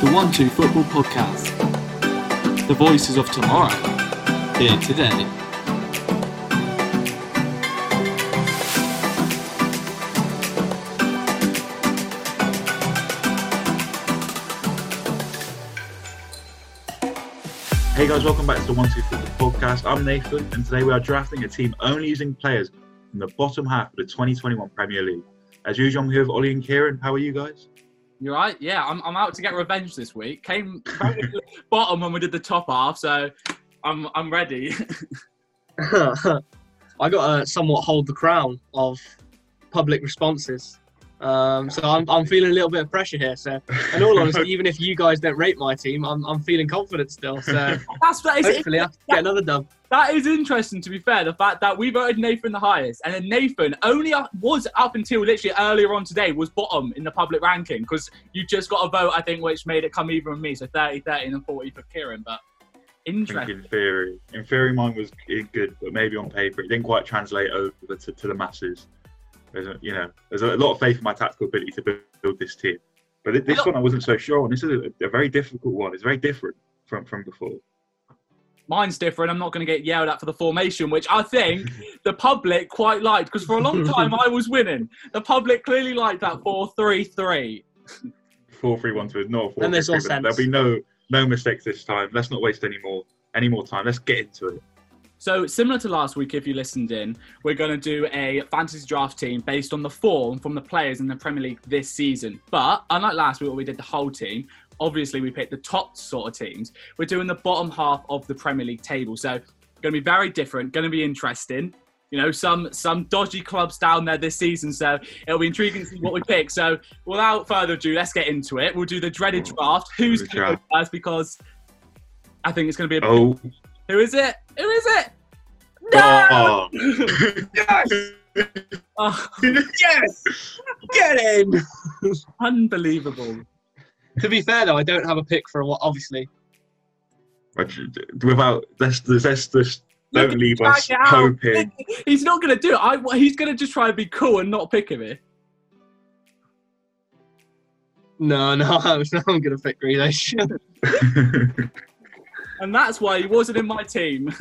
The 1-2 Football Podcast. The voices of tomorrow, here today. Hey guys, welcome back to the 1-2 Football Podcast. I'm Nathan, and today we are drafting a team only using players from the bottom half of the 2021 Premier League. As usual, I'm here with Ollie and Kieran. How are you guys? You're right. Yeah, I'm out to get revenge this week. Came bottom when we did the top half, so I'm ready. I got to somewhat hold the crown of public responses, so I'm feeling a little bit of pressure here. So, in all honesty, even if you guys don't rate my team, I'm feeling confident still. So hopefully I can get another dub. That is interesting. To be fair, the fact that we voted Nathan the highest, and then Nathan only was up until literally earlier on today was bottom in the public ranking because you just got a vote, I think, which made it come even with me. So 30, and 40 for Kieran. But interesting. In theory, mine was good, but maybe on paper it didn't quite translate over to the masses. There's a lot of faith in my tactical ability to build this team, but this one I wasn't so sure on. This is a very difficult one. It's very different from before. Mine's different. I'm not going to get yelled at for the formation, which I think the public quite liked, because for a long time I was winning. The public clearly liked that 4-3-3. 4-3-1 to ignore 4-3-3. There'll be no mistakes this time. Let's not waste any more time. Let's get into it. So similar to last week, if you listened in, we're going to do a fantasy draft team based on the form from the players in the Premier League this season. But unlike last week where we did the whole team, obviously we picked the top sort of teams. We're doing the bottom half of the Premier League table. So going to be very different, going to be interesting. Some dodgy clubs down there this season. So it'll be intriguing to see what we pick. So without further ado, let's get into it. We'll do the dreaded draft. Who's going to go first? Because I think it's going to be a... Oh. Who is it? Who is it? No! Yes! Yes! Get him! Unbelievable. To be fair, though, I don't have a pick for a while, obviously. Let's don't leave us hoping. He's not going to do it. He's going to just try and be cool and not pick him here. No, I'm going to pick Grealish. And that's why he wasn't in my team.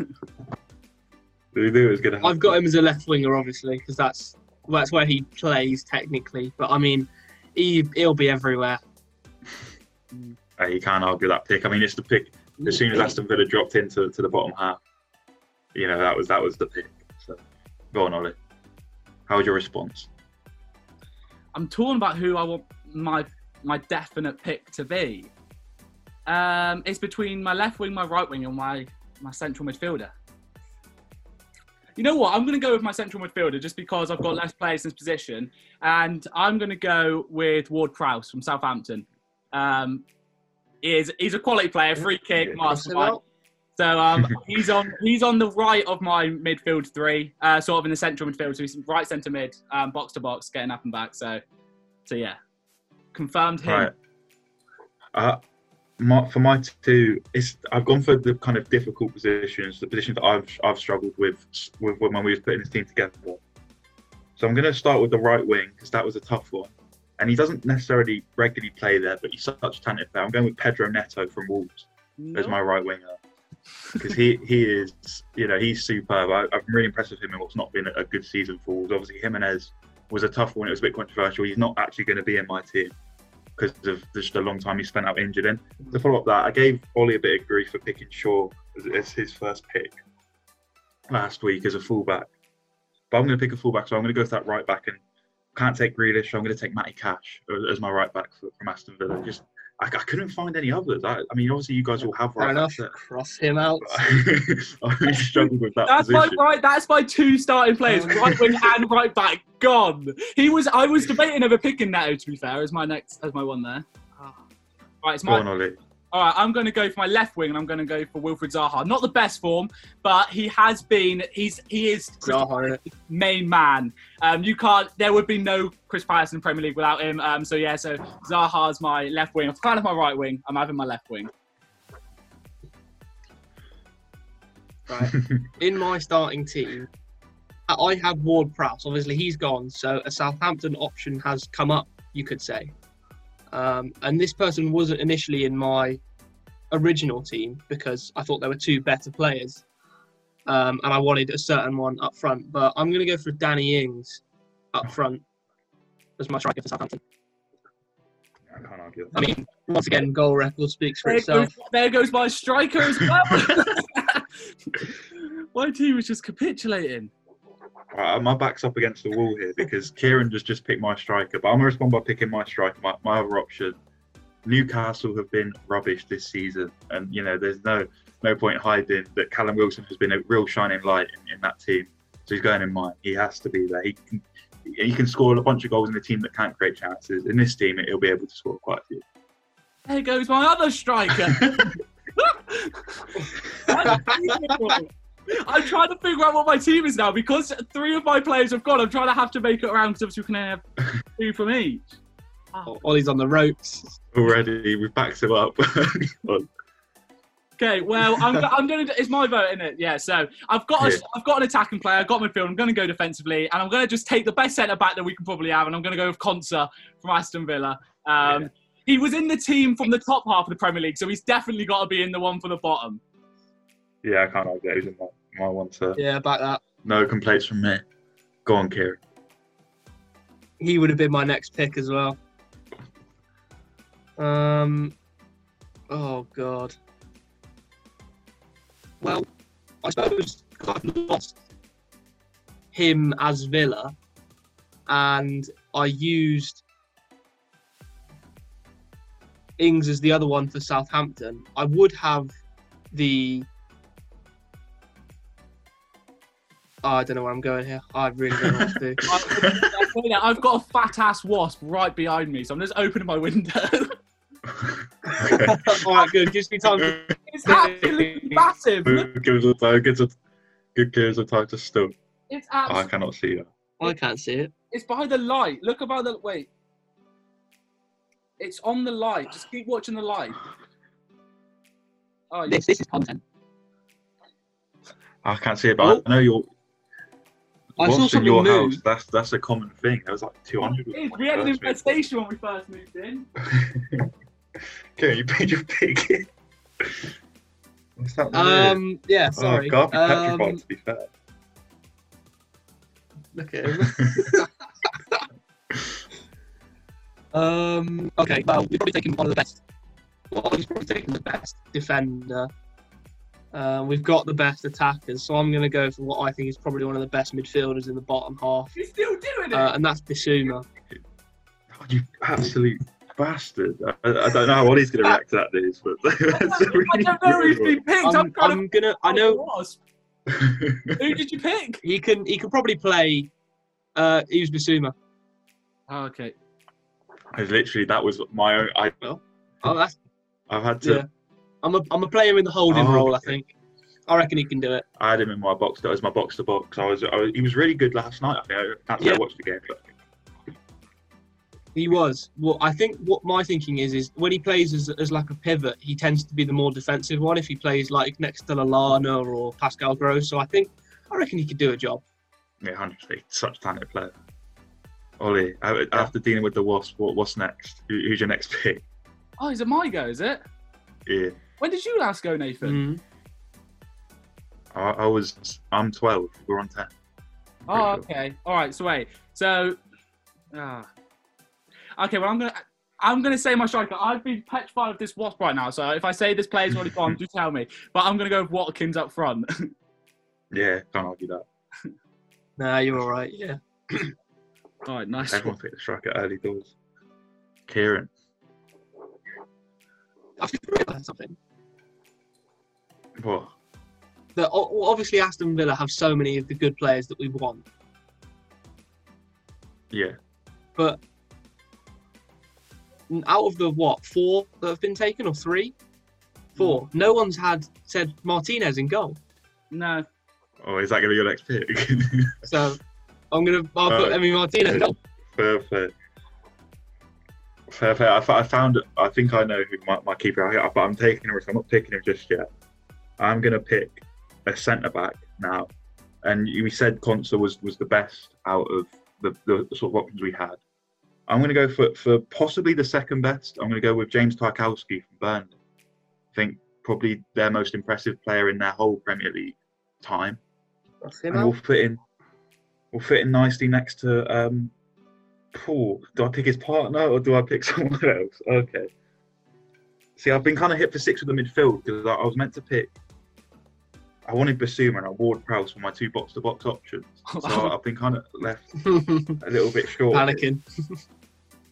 I've got him as a left winger, obviously, because that's where he plays technically. But I mean, he'll be everywhere. You can't argue that pick. I mean, it's the pick. As soon as Aston Villa dropped into the bottom half, that was the pick. So, go on, Ollie. How was your response? I'm torn about who I want my definite pick to be. It's between my left wing, my right wing, and my central midfielder. You know what? I'm going to go with my central midfielder just because I've got less players in this position. And I'm going to go with Ward-Prowse from Southampton. He's a quality player, free kick, mastermind. So he's on the right of my midfield three, sort of in the central midfield. So he's right centre mid, box to box, getting up and back. So yeah, confirmed him. Right. For my two, I've gone for the kind of difficult positions, the positions that I've struggled with when we was putting this team together. So I'm going to start with the right wing because that was a tough one, and he doesn't necessarily regularly play there, but he's such a talented player. I'm going with Pedro Neto from Wolves as my right winger because he is, he's superb. I'm really impressed with him in what's not been a good season for Wolves. Obviously, Jimenez was a tough one. It was a bit controversial. He's not actually going to be in my team because of just the long time he spent out injured in. To follow up that, I gave Ollie a bit of grief for picking Shaw as his first pick last week as a fullback. But I'm going to pick a fullback, so I'm going to go with that right back, and can't take Grealish, so I'm going to take Matty Cash as my right back from Aston Villa. Just I couldn't find any others. I mean, obviously you guys all have right backs. Cross him out. I struggled with that. That's my two starting players, right wing and right back. Gone. I was debating over picking Neto, to be fair, as my one there. Right, it's my... Alright, I'm going to go for my left wing, and I'm going to go for Wilfried Zaha. Not the best form, but he is Zaha's main man. There would be no Chris Palace in the Premier League without him. So Zaha's my left wing. I've kind of my right wing. I'm having my left wing. Right. In my starting team, I had Ward-Prowse. Obviously, he's gone, so a Southampton option has come up, you could say. And this person wasn't initially in my original team because I thought there were two better players, and I wanted a certain one up front. But I'm going to go for Danny Ings up front as my striker for Southampton. Yeah, I can't argue with that. I mean, once again, goal record speaks for itself. There goes my striker as well. My team was just capitulating. My back's up against the wall here because Kieran just picked my striker, but I'm going to respond by picking my striker. My other option, Newcastle have been rubbish this season, and you know there's no point hiding that Callum Wilson has been a real shining light in that team. So he's going in mine. He has to be there. He can score a bunch of goals in a team that can't create chances. In this team, he'll be able to score quite a few. There goes my other striker. I'm trying to figure out what my team is now because three of my players have gone. I'm trying to have to make it around because obviously we can have two from each. Wow. Ollie's on the ropes already. We've backed him up. Okay, well, I'm going to. It's my vote, isn't it? Yeah. So I've got an attacking player. I've got midfield. I'm going to go defensively, and I'm going to just take the best centre back that we can probably have, and I'm going to go with Konsa from Aston Villa. Yeah. He was in the team from the top half of the Premier League, so he's definitely got to be in the one from the bottom. Yeah, I can't argue. He's in my one, sir. Yeah, back that. No complaints from me. Go on, Kieran. He would have been my next pick as well. Oh, God. Well, I suppose I've lost him as Villa, and I used Ings as the other one for Southampton. I would have the... Oh, I don't know where I'm going here. I really don't know what to do. I've got a fat-ass wasp right behind me, so I'm just opening my window. All right, good. Gives me time to... It's absolutely massive. Gives us time to stoop. It's absolutely... I cannot see it. I can't see it. It's by the light. Look about the... Wait. It's on the light. Just keep watching the light. Oh, yes. This is content. I can't see it, but I know you're... I saw something in your move. House, that's a common thing. There was like 200. We had an infestation when we first moved in. Okay, you paid your pick. What's that? Yeah, sorry. God, I'd be petrified, to be fair. Look at him. Okay, well, we've probably taken one of the best. Well, he's probably taken the best defender. We've got the best attackers, so I'm going to go for what I think is probably one of the best midfielders in the bottom half. He's still doing it! And that's Bissouma. Oh, you absolute bastard. I don't know how Ollie's going to react to that news, but... I don't know who he's been picked. I'm going to... I know... Who did you pick? He can probably play Yves Bissouma. Oh, okay. That was my own... I've had to... Yeah. I'm a player in the holding role, I think. I reckon he can do it. I had him in my box. That was my box to box. He was really good last night. I watched the game. He was. Well, I think what my thinking is when he plays as like a pivot, he tends to be the more defensive one. If he plays like next to Lallana or Pascal Gross, so I reckon he could do a job. Yeah, 100%. Such a talented player. Ollie, after dealing with the wasp, what's next? Who's your next pick? Oh, is it my go? Is it? Yeah. When did you last go, Nathan? Mm-hmm. I'm 12. We're on 10. Oh, okay. All right. So wait. Okay. Well, I'm gonna say my striker. I've been petrified of this wasp right now. So if I say this player's already gone, do tell me. But I'm gonna go with Watkins up front. Yeah, can't argue that. Nah, you're all right. Yeah. All right. Nice. Everyone picked the striker early doors. Kieran. I've just realised something. What? That obviously Aston Villa have so many of the good players that we want. Yeah. But out of the, four that have been taken, or three? Four. Mm. No one's said Martinez in goal. No. Oh, is that going to be your next pick? So, I'll put Emi Martínez in goal. Perfect. Fair. I think I know who my keeper is, but I'm taking him. I'm not picking him just yet. I'm going to pick a centre-back now. And you said Konsa was the best out of the sort of options we had. I'm going to go for possibly the second best. I'm going to go with James Tarkowski from Burnley. I think probably their most impressive player in their whole Premier League time. And will fit in nicely next to Paul. Do I pick his partner or do I pick someone else? Okay. See, I've been kind of hit for six with the midfield because I was meant to pick. I wanted Bissouma and Ward-Prowse for my two box-to-box options. So I've been kind of left a little bit short. Panicking.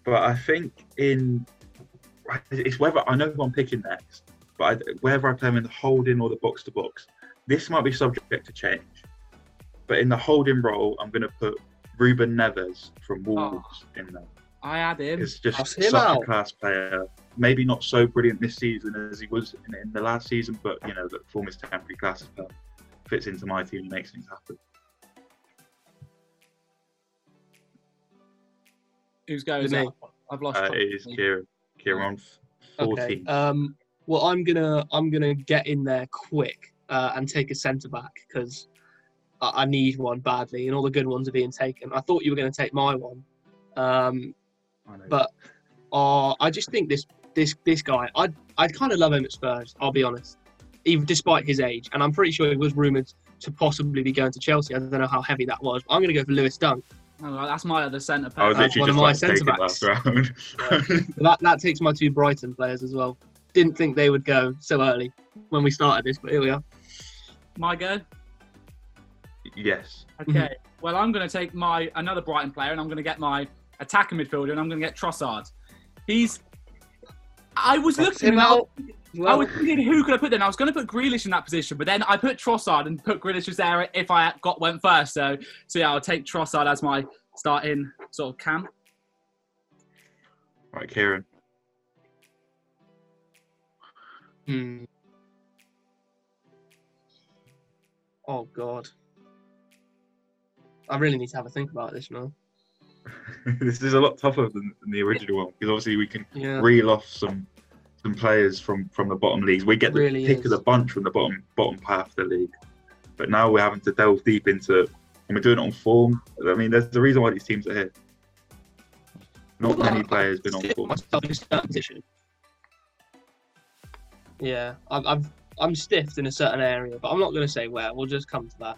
But I think it's whether I know who I'm picking next, but whether I play him in the holding or the box-to-box, this might be subject to change. But in the holding role, I'm going to put Rúben Neves from Wolves in there. I had him. He's just such a class player. Maybe not so brilliant this season as he was in the last season, but you know, the form is temporary, class is perfect. Fits into my team and makes things happen. Who's going now? I've lost. It is Kieran. Kieran 14. Okay. Well, I'm gonna get in there quick and take a centre back because I need one badly, and all the good ones are being taken. I thought you were going to take my one, but I just think this guy, I'd kind of love him at Spurs. I'll be honest, even despite his age, and I'm pretty sure it was rumoured to possibly be going to Chelsea. I don't know how heavy that was. But I'm going to go for Lewis Dunk. Oh, that's my other centre back. That's one of my centre backs. That takes my two Brighton players as well. Didn't think they would go so early when we started this, but here we are. My go. Yes. Okay. Well, I'm going to take another Brighton player, and I'm going to get my attacking midfielder, and I'm going to get Trossard. I was thinking who could I put then. I was going to put Grealish in that position, but then I put Trossard and put Grealish as there if I went first. So yeah, I'll take Trossard as my starting sort of camp. Right, Kieran. Oh God. I really need to have a think about this now. This is a lot tougher than the original one because obviously we can reel off some players from the bottom leagues. We get the pick of the bunch from the bottom half of the league, but now we're having to delve deep into, and we're doing it on form. I mean, there's the reason why these teams are here. Not many players been on form. Yeah, I'm stiffed in a certain area, but I'm not going to say where. We'll just come to that.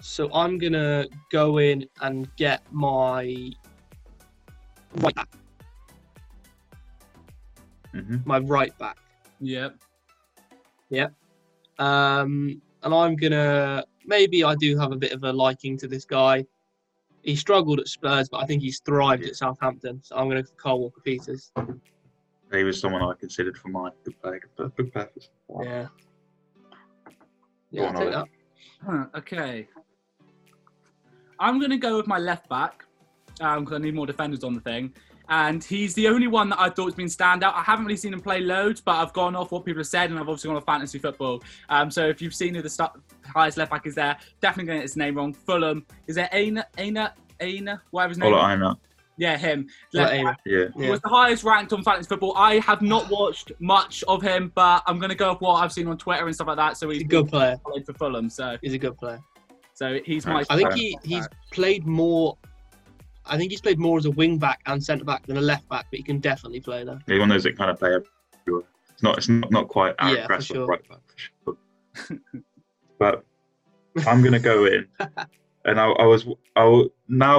So I'm going to go in and get my right back. My right back. Yep. And I'm going to... Maybe I do have a bit of a liking to this guy. He struggled at Spurs, but I think he's thrived at Southampton. So I'm going to go for Kyle Walker-Peters. He was someone I considered for my good purpose. Yeah. Yeah, I'll take that. Okay. I'm going to go with my left back because I need more defenders on the thing. And he's the only one that I thought has been standout. I haven't really seen him play loads, but I've gone off what people have said, and I've obviously gone off fantasy football. So if you've seen who the highest left back is there, definitely going to get his name wrong. Fulham. Is there Aina? Whatever his name is. Ola Aina. Yeah, him. He was the highest ranked on fantasy football. I have not watched much of him, but I'm going to go with what I've seen on Twitter and stuff like that. So he's a good player. Played for Fulham, so he's a good player. So he's my. I think he's played more. I think he's played more as a wing back and centre back than a left back, but he can definitely play there. He's one of those that kind of play everywhere. It's not quite Aaron Press or right back. For sure. But I'm going to go in, and now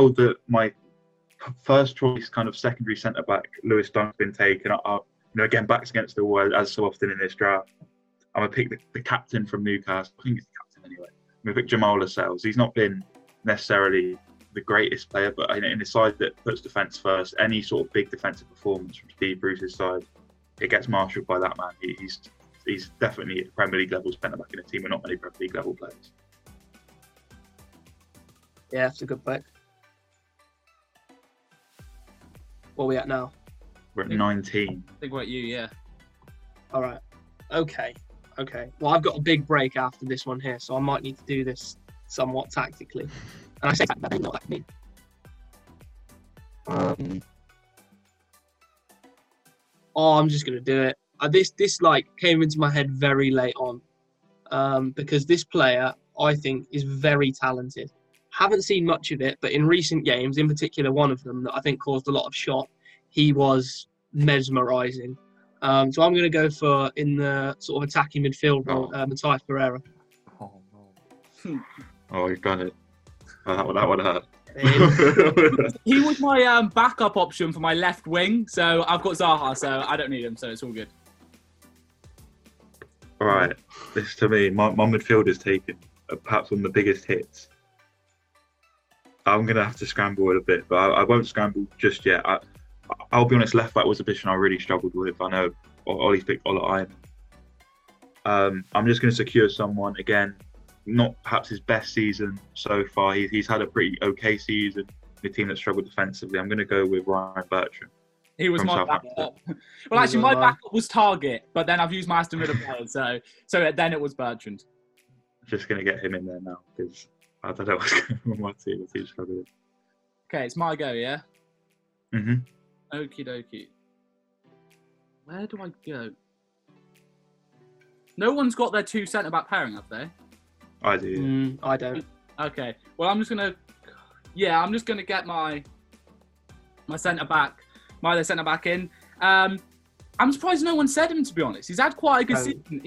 that my first choice kind of secondary centre-back Lewis Dunk been taken. Again, backs against the wall as so often in this draft. I'm going to pick the captain from Newcastle. I think he's the captain anyway. I'm going to pick Jamaal Lascelles. He's not been necessarily the greatest player, but in the side that puts defence first, any sort of big defensive performance from Steve Bruce's side, it gets marshalled by that man. He's definitely a Premier League level centre-back in a team with not many Premier League level players. Yeah, that's a good pick. What are we at now? We're at 19. I think we're at you, yeah. All right. Okay. Well, I've got a big break after this one here, so I might need to do this somewhat tactically. And I say tactically, not like me. I'm just going to do it. This came into my head very late on because this player, I think, is very talented. Haven't seen much of it, but in recent games, in particular one of them that I think caused a lot of shock, he was mesmerising. So I'm going to go for, in the sort of attacking midfield role, Matheus Pereira. Oh, no. Oh, you've done it. That one hurt. He was my backup option for my left wing, so I've got Zaha, so I don't need him, so it's all good. All right, this to me, my midfielder's taken perhaps one of the biggest hits. I'm going to have to scramble it a bit, but I won't scramble just yet. I'll be honest, left back was a position I really struggled with. I know Ollie's picked Ola Aina. I'm just going to secure someone again. Not perhaps his best season so far. He's had a pretty okay season. The team that struggled defensively. I'm going to go with Ryan Bertrand. He was my backup. Well, actually, my backup was Target, but then I've used my Aston Villa player, so then it was Bertrand. Just going to get him in there now because I don't know what's going on with my team. The team's struggling. Okay, it's my go, yeah? Mhm. Okie dokie. Where do I go? No one's got their two centre-back pairing, have they? I do. I don't. Okay. Well, I'm just gonna get my centre back, my centre back in. I'm surprised no one said him, to be honest. He's had quite a good season.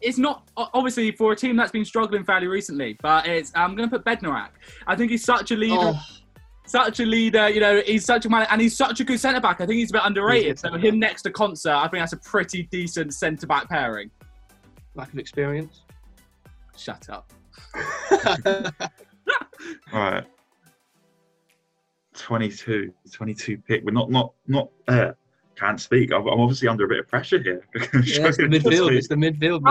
It's not obviously for a team that's been struggling fairly recently, but I'm gonna put Bednarak. I think he's such a leader. Oh. Such a leader, he's such a man, and he's such a good centre back. I think he's a bit underrated. So him next to Konsa, I think that's a pretty decent centre back pairing. Lack of experience. Shut up. All right. 22 pick. We're not can't speak. I'm obviously under a bit of pressure here. Yeah, it's the midfield.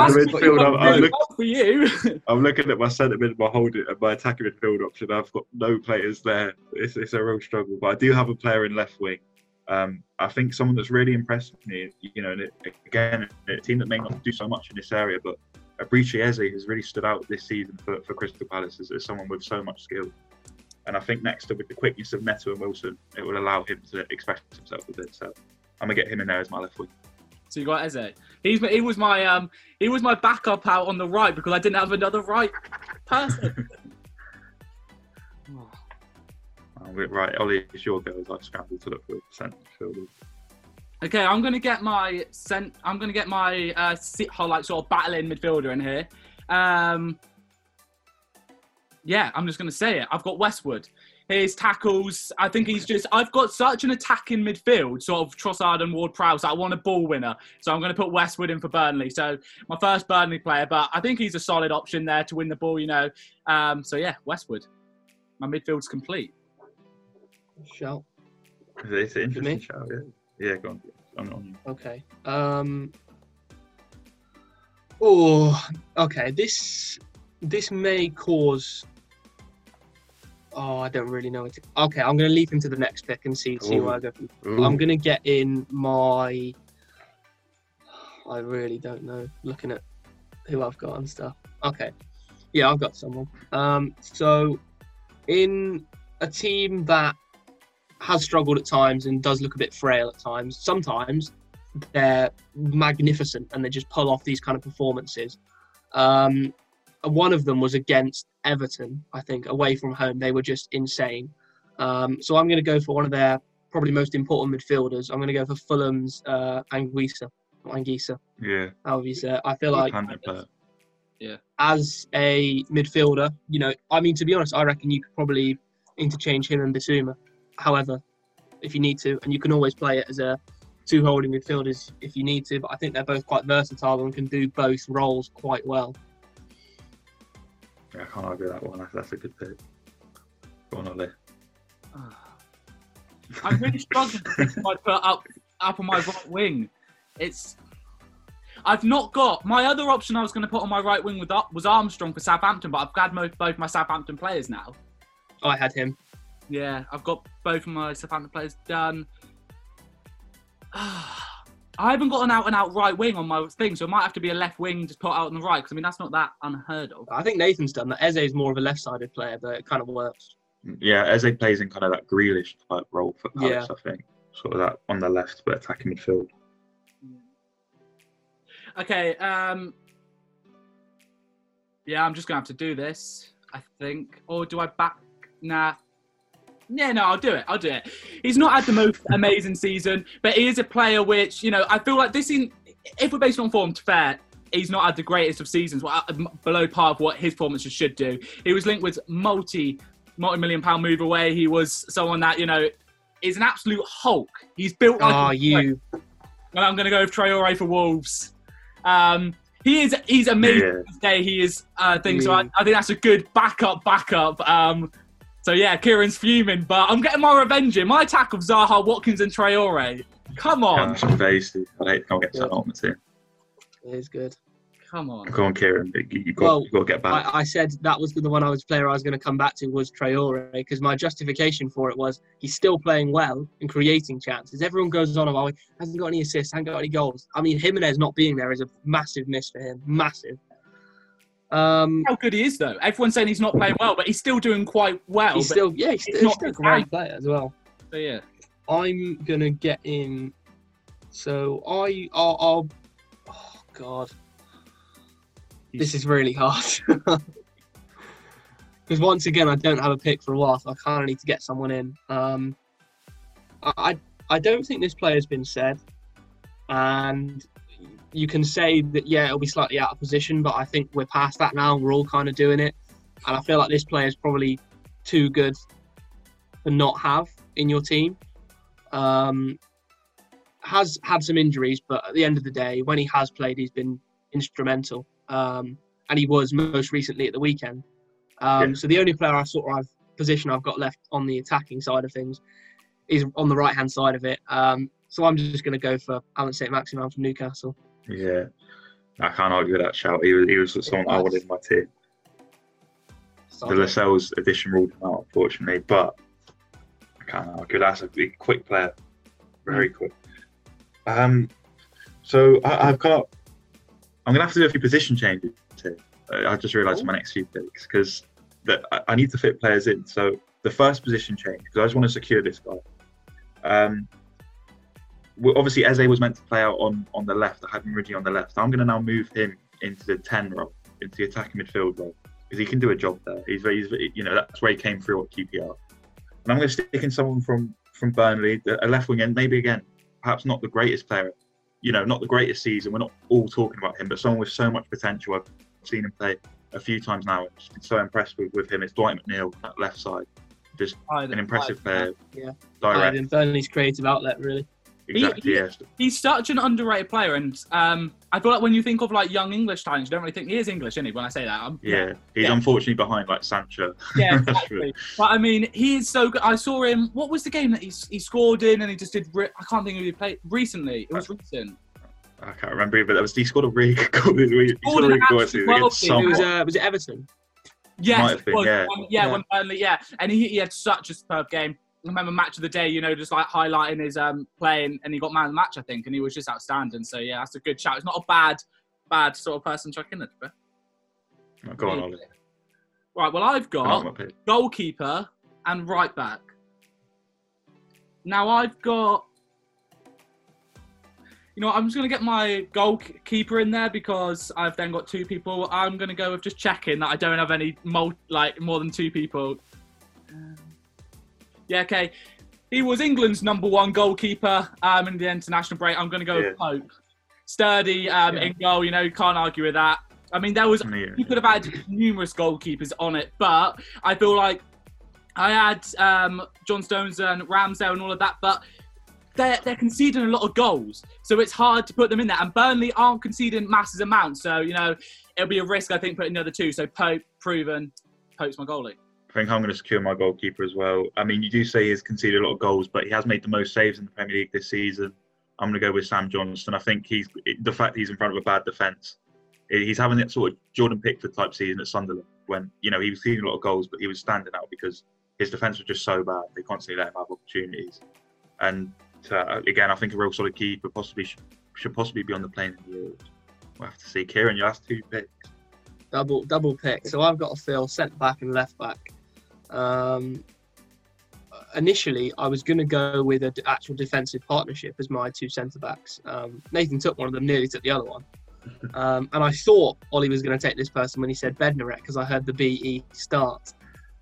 I'm looking at my centre mid, my holding, and my attacking midfield option. I've got no players there. It's a real struggle. But I do have a player in left wing. I think someone that's really impressed me, and a team that may not do so much in this area, but Abrice Eze has really stood out this season for Crystal Palace as someone with so much skill. And I think next up with the quickness of Neto and Wilson, it will allow him to express himself a bit. So I'm gonna get him in there as my left wing. So you got Eze. He was my backup out on the right because I didn't have another right person. Right, Ollie, it's your go as I've scrambled to look for centre midfielders. Okay, I'm gonna get my battling midfielder in here. I'm just gonna say it. I've got Westwood. His tackles. I think I've got such an attacking midfield, sort of Trossard and Ward-Prowse. I want a ball winner, so I'm going to put Westwood in for Burnley. So my first Burnley player, but I think he's a solid option there to win the ball. Westwood. My midfield's complete. Shout. It's an interesting shout, yeah. Yeah, go on. I'm on you. Okay. Okay. This may cause. Oh, I don't really know. Okay, I'm going to leap into the next pick and see where I go. Ooh. I'm going to get in my... I really don't know, looking at who I've got and stuff. Okay. Yeah, I've got someone. So, in a team that has struggled at times and does look a bit frail at times, sometimes they're magnificent and they just pull off these kind of performances. One of them was against Everton, I think, away from home. They were just insane. So I'm going to go for one of their probably most important midfielders. I'm going to go for Fulham's Anguissa. Yeah. However you say it. I feel like, as a midfielder, to be honest, I reckon you could probably interchange him and Bissouma. However, if you need to, and you can always play it as a two holding midfielders if you need to, but I think they're both quite versatile and can do both roles quite well. I can't argue that one. That's a good pick. Go on, Ollie. I'm really struggling to pick my foot up on my right wing. I've not got... My other option I was going to put on my right wing was Armstrong for Southampton, but I've had both my Southampton players now. Oh, I had him. Yeah, I've got both of my Southampton players done. I haven't got an out-and-out right wing on my thing, so it might have to be a left wing just put out on the right, because, that's not that unheard of. I think Nathan's done that. Eze's more of a left-sided player, but it kind of works. Yeah, Eze plays in kind of that Grealish-type role for Palace, I think. Sort of that on the left, but attacking midfield. Okay, I'm just going to have to do this. I think. Or do I back? Nah. Yeah, no, I'll do it. I'll do it. He's not had the most amazing season, but he is a player which, you know, I feel like this in, if we're based on form, fair, he's not had the greatest of seasons, below par of what his performances should do. He was linked with multi-million pound move away. He was someone that, you know, is an absolute Hulk. He's built like... Oh, you... Well, I'm going to go with Traoré for Wolves. He's amazing today. He is things. Yeah. So I think that's a good backup. So yeah, Kieran's fuming, but I'm getting my revenge here. My attack of Zaha, Watkins, and Traoré. Come on. I'll get that on the team. It is good. Come on. Come on, Kieran. You've got to get back. I said that was the one player I was going to come back to was Traoré, because my justification for it was he's still playing well and creating chances. Everyone goes on about, hasn't got any assists, hasn't got any goals. I mean, Jimenez not being there is a massive miss for him. Massive. How good he is, though. Everyone's saying he's not playing well, but he's still doing quite well. He's still a great player as well. So, yeah. I'm going to get in. So, I'll... Oh, God. This is really hard. Because once again, I don't have a pick for a while, so I kind of need to get someone in. I don't think this player's been said. And you can say that, yeah, it'll be slightly out of position, but I think we're past that now. We're all kind of doing it. And I feel like this player's probably too good to not have in your team. Has had some injuries, but at the end of the day, when he has played, he's been instrumental. And he was most recently at the weekend. So the only player I've got left on the attacking side of things is on the right-hand side of it. So I'm just going to go for Alan St-Maximin from Newcastle. Yeah, I can't argue with that shout. He was someone I wanted in my team. Sorry. The Lascelles edition ruled him out, unfortunately, but I can't argue. That's a big, quick player. Very quick. So I'm going to have to do a few position changes too. I just realised in my next few picks because I need to fit players in. So the first position change, because I just want to secure this guy. Obviously, Eze was meant to play out on the left. I had him originally on the left. So I'm going to now move him into the 10 role, into the attacking midfield role, because he can do a job there. He's you know, that's where he came through at QPR. And I'm going to stick in someone from Burnley, a left wing end, maybe again, perhaps not the greatest player. You know, not the greatest season. We're not all talking about him, but someone with so much potential. I've seen him play a few times now. I've just been so impressed with him. It's Dwight McNeil, that left side. Just an impressive player. Yeah. Direct. Burnley's creative outlet, really. Exactly, yes. He's such an underrated player. And I feel like when you think of, like, young English talents, you don't really think he is English, isn't he, when I say that? He's unfortunately behind, like, Sancho. Yeah, exactly. But, I mean, he is so good. I saw him... What was the game that he scored in and he just did... I can't think of who he played recently. It was recent. I can't remember, but he scored a really good goal. Was it Everton? Yes, it was. When Burnley, And he had such a superb game. I remember Match of the Day, you know, just like highlighting his play, and he got man of the match, I think, and he was just outstanding. So yeah, that's a good shout. It's not a bad sort of person to chuck in it, but go on, Ollie. Right, well, I've got goalkeeper and right back. Now I've got, you know, I'm just going to get my goalkeeper in there because I've then got two people. I'm going to go with just checking that I don't have any more than two people. Yeah, okay. He was England's number one goalkeeper in the international break. I'm going to go with Pope. Sturdy in goal, you know, you can't argue with that. I mean, you could have had numerous goalkeepers on it, but I feel like I had John Stones and Ramsdale and all of that, but they're conceding a lot of goals, so it's hard to put them in there. And Burnley aren't conceding massive amounts, so, you know, it'll be a risk, I think, putting the other two. So Pope, proven, Pope's my goalie. I think I'm going to secure my goalkeeper as well. I mean, you do say he has conceded a lot of goals, but he has made the most saves in the Premier League this season. I'm going to go with Sam Johnston. I think the fact he's in front of a bad defence, he's having that sort of Jordan Pickford type season at Sunderland when, you know, he was conceding a lot of goals, but he was standing out because his defence was just so bad. They constantly let him have opportunities. And again, I think a real solid keeper should possibly be on the plane in the world. We'll have to see. Kieran, your last two picks. Double pick. So I've got to fill centre back and left back. Initially, I was going to go with an actual defensive partnership as my two centre backs. Nathan took one of them, nearly took the other one. And I thought Ollie was going to take this person when he said Bednarek, because I heard the BE start.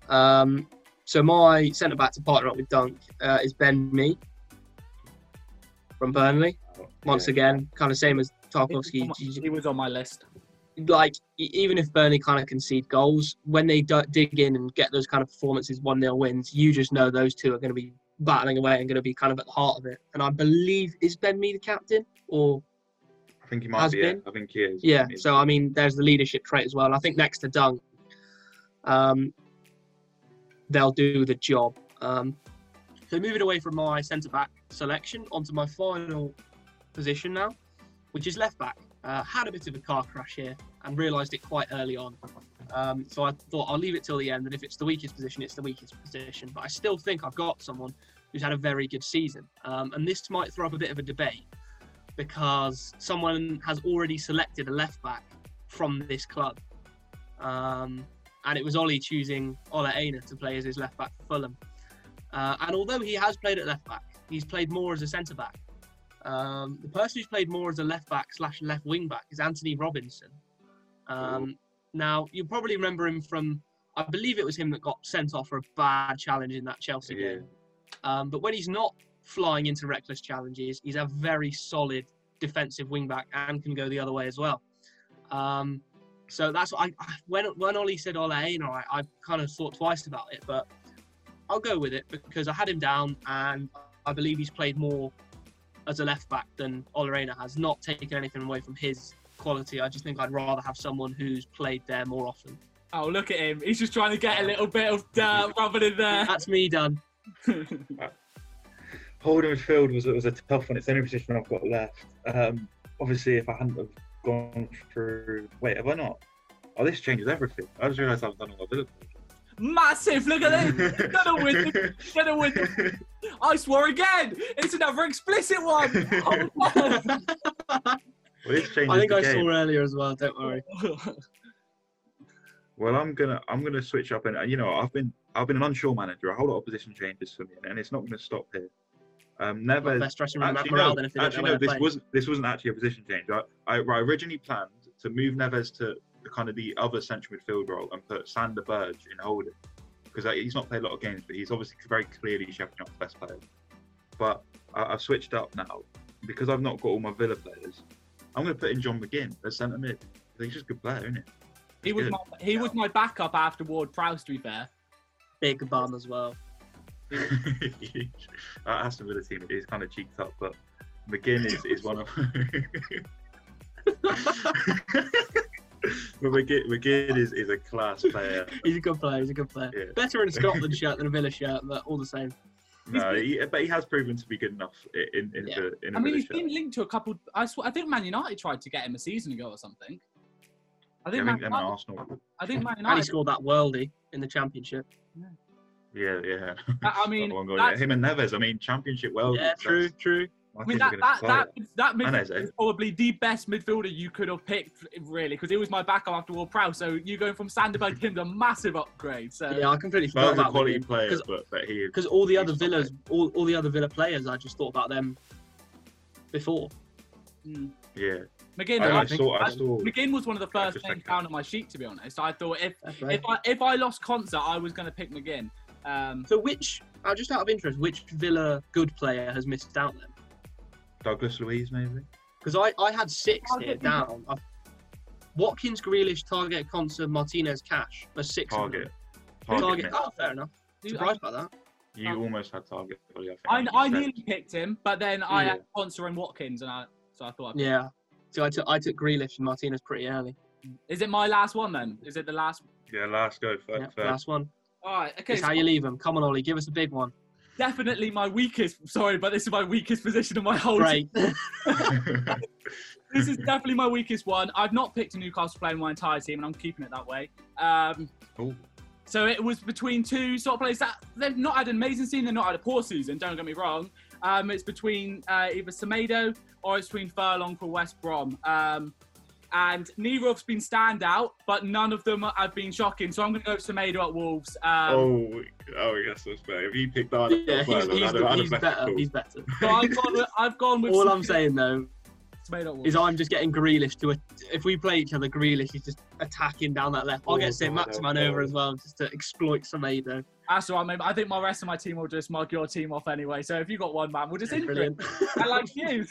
So my centre-back to partner up with Dunk is Ben Mee from Burnley. Once again, kind of same as Tarkowski. He was on my list. Like, even if Burnley kind of concede goals, when they dig in and get those kind of performances, 1-0 wins, you just know those two are going to be battling away and going to be kind of at the heart of it. And I believe, is Ben Mee the captain? Or I think he might be. I think he is. Yeah, so I mean, there's the leadership trait as well. And I think next to Dunk, they'll do the job. So moving away from my centre-back selection, onto my final position now, which is left-back. Had a bit of a car crash here and realised it quite early on. So I thought I'll leave it till the end, and if it's the weakest position, it's the weakest position. But I still think I've got someone who's had a very good season. And this might throw up a bit of a debate, because someone has already selected a left-back from this club. And it was Ollie choosing Ola Aina to play as his left-back for Fulham. And although he has played at left-back, he's played more as a centre-back. The person who's played more as a left-back / left-wing-back is Anthony Robinson. Now, you'll probably remember him from, I believe it was him that got sent off for a bad challenge in that Chelsea game. But when he's not flying into reckless challenges, he's a very solid defensive wing-back and can go the other way as well. So that's what when Ollie said Ola Aina, I kind of thought twice about it, but I'll go with it because I had him down and I believe he's played more as a left-back than Ola Aina has. Not taken anything away from his quality. I just think I'd rather have someone who's played there more often. Oh, look at him. He's just trying to get a little bit of rubbing in there. That's me done. Holding midfield was a tough one. It's the only position I've got left. Obviously, if I hadn't have gone through... Wait, have I not? Oh, this changes everything. I just realised I've done a lot of it. Massive! Look at that! Gonna win! I swore again! It's another explicit one! Oh, man. Well, this changes I think the I game. Saw earlier as well. Don't worry. Well, I'm gonna switch up, and you know, I've been an unsure manager. A whole lot of position changes for me, and it's not gonna stop here. Never. Best dressing room actually, no, then if actually, no this wasn't actually a position change. I originally planned to move Neves to kind of the other central midfield role and put Sander Berge in holding, because he's not played a lot of games, but he's obviously very clearly shepherding up the best players. But I've switched up now because I've not got all my Villa players. I'm going to put in John McGinn as centre mid. He's just a good player, isn't he? He was my backup after Ward-Prowse, to be fair. Big bum as well. That Aston Villa team is kind of cheeked up, but McGinn is one of. But McGinn is a class player. He's a good player. Yeah. Better in a Scotland shirt than a Villa shirt, but all the same. No, but he has proven to be good enough in a Villa shirt. I mean, he's been linked to a couple. I think Man United tried to get him a season ago or something. I think Man United. And he scored that worldie in the Championship. Yeah. I mean, him and Neves. I mean, Championship worldie. Yeah, true. I mean, that midfielder is probably the best midfielder you could have picked, really, because he was my backup after Ward-Prowse. So you going from Sander Berge to him, a massive upgrade. So yeah, I completely forgot about quality players, but he because all the other Villa players, I just thought about them before. Mm. Yeah, McGinn. I think McGinn was one of the first names down on my sheet. To be honest, I thought if I lost Konsa, I was going to pick McGinn. So which, just out of interest, which Villa good player has missed out then? Douglas Luiz, maybe? Because I had 6 here down. Watkins, Grealish, Target, Konsa, Martinez, Cash. There's 6. Target. Oh, fair enough. Surprised by that. You almost had Target. Buddy, I nearly picked him, but then I had Konsa and Watkins, so I thought. Yeah. So I took Grealish and Martinez pretty early. Is it my last one then? Is it the last? Yeah, last go. Fair. Last one. All right. Okay. It's how you leave him. Come on, Ollie. Give us a big one. Definitely my weakest. Sorry, but this is my weakest position of my whole team. This is definitely my weakest one. I've not picked a Newcastle player in my entire team, and I'm keeping it that way. So it was between two sort of players that they've not had an amazing season, they've not had a poor season. Don't get me wrong. It's between either Semedo or it's between Furlong for West Brom. And neither of's been stand out, but none of them have been shocking. So I'm going to go with Semedo at Wolves. Yes, that's better. If you picked that, he's better. He's better. So I've gone with all Semedo. I'm saying though, is I'm just getting Grealish to... If we play each other, Grealish is just attacking down that left. I'll get St. Maximan over as well, just to exploit Semedo. That's what I mean. I think my rest of my team will just mug your team off anyway. So if you've got one man, we'll just injure him. I like you.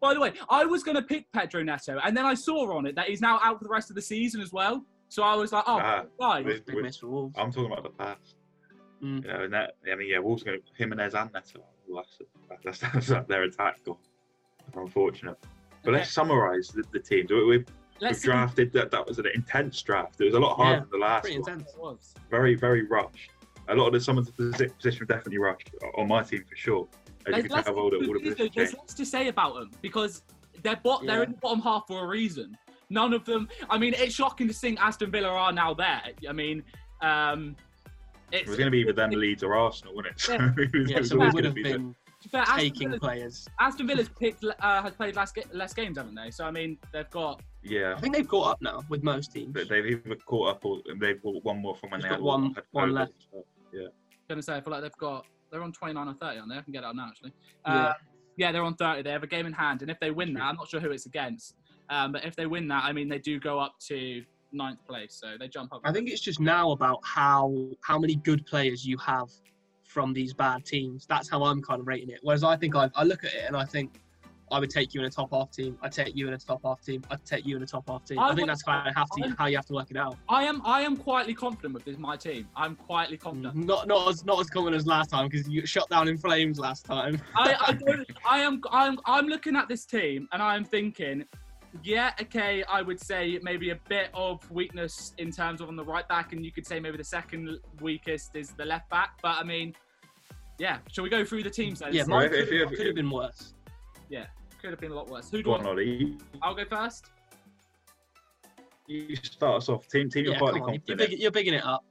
By the way, I was going to pick Pedro Neto, and then I saw on it that he's now out for the rest of the season as well. So I was like, oh, fine. I'm talking about the past. You know, and that, I mean, yeah, Wolves going to... Jimenez and Neto. That's their attack goal. Unfortunate. But let's summarise the teams. We've drafted that was an intense draft. It was a lot harder than the last pretty one. Intense. It was. Very, very rushed. A lot of some of the positions were definitely rushed on my team for sure. As you can tell, there's lots to say about them because they're in the bottom half for a reason. None of them. I mean, it's shocking to think Aston Villa are now there. I mean, it was going to be either them, Leeds, or Arsenal, wasn't it? Yeah, so it would have been. Fair, Aston Villa's has played less games, haven't they? So I mean, they've got. Yeah. I think they've caught up now with most teams. But they've either caught up or they've got one more from when they had one left. So, yeah. Gonna say I feel like they're on 29 or 30 on there. I can get it up now actually. Yeah, they're on 30. They have a game in hand, and if they win that, I'm not sure who it's against. But if they win that, I mean, they do go up to 9th place, so they jump up. I think it's just now about how many good players you have from these bad teams. That's how I'm kind of rating it. Whereas I think I look at it and I think I would take you in a top half team. I'd take you in a top half team. I'd take you in a top half team. I think that's kind of how you have to work it out. I am quietly confident with my team. I'm quietly confident. Not as common as last time because you got shut down in flames last time. I'm looking at this team and I'm thinking, yeah, okay, I would say maybe a bit of weakness in terms of on the right back, and you could say maybe the second weakest is the left back. But I mean. Yeah, shall we go through the teams then? Yeah, mine could have been worse. Yeah, could have been a lot worse. Who do you want? Ollie. I'll go first. You start us off. Team, you're quietly confident. You're bigging it up.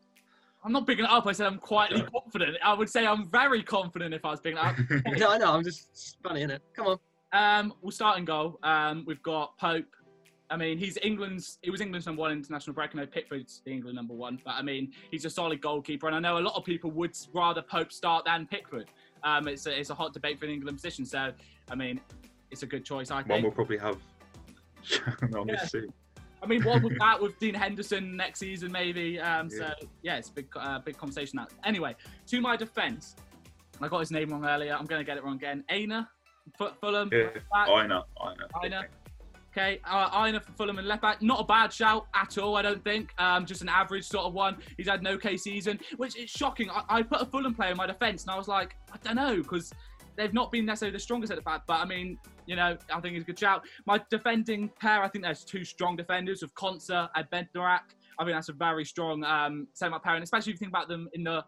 I'm not bigging it up. I said I'm quietly confident. I would say I'm very confident if I was bigging it up. No, I know. I'm just funny, innit? Come on. We'll start in goal. We've got Pope. I mean, he was England's number one international break. I know Pickford's the England number one, but I mean, he's a solid goalkeeper. And I know a lot of people would rather Pope start than Pickford. It's a hot debate for the England position. So, I mean, it's a good choice, I think. One will probably have on this soon. I mean, what with that, with Dean Henderson next season, maybe. So, yeah, it's a big conversation. That. Anyway, to my defence, I got his name wrong earlier. I'm going to get it wrong again. Aina, Fulham. Yeah. Aina. Okay, Aina for Fulham and left back. Not a bad shout at all, I don't think. Just an average sort of one. He's had an okay season, which is shocking. I put a Fulham player in my defence and I was like, I don't know, because they've not been necessarily the strongest at the back. But I mean, you know, I think it's a good shout. My defending pair, I think there's two strong defenders with Konsa and Bednarak. I mean, that's a very strong centre-back pair, and especially if you think about them in the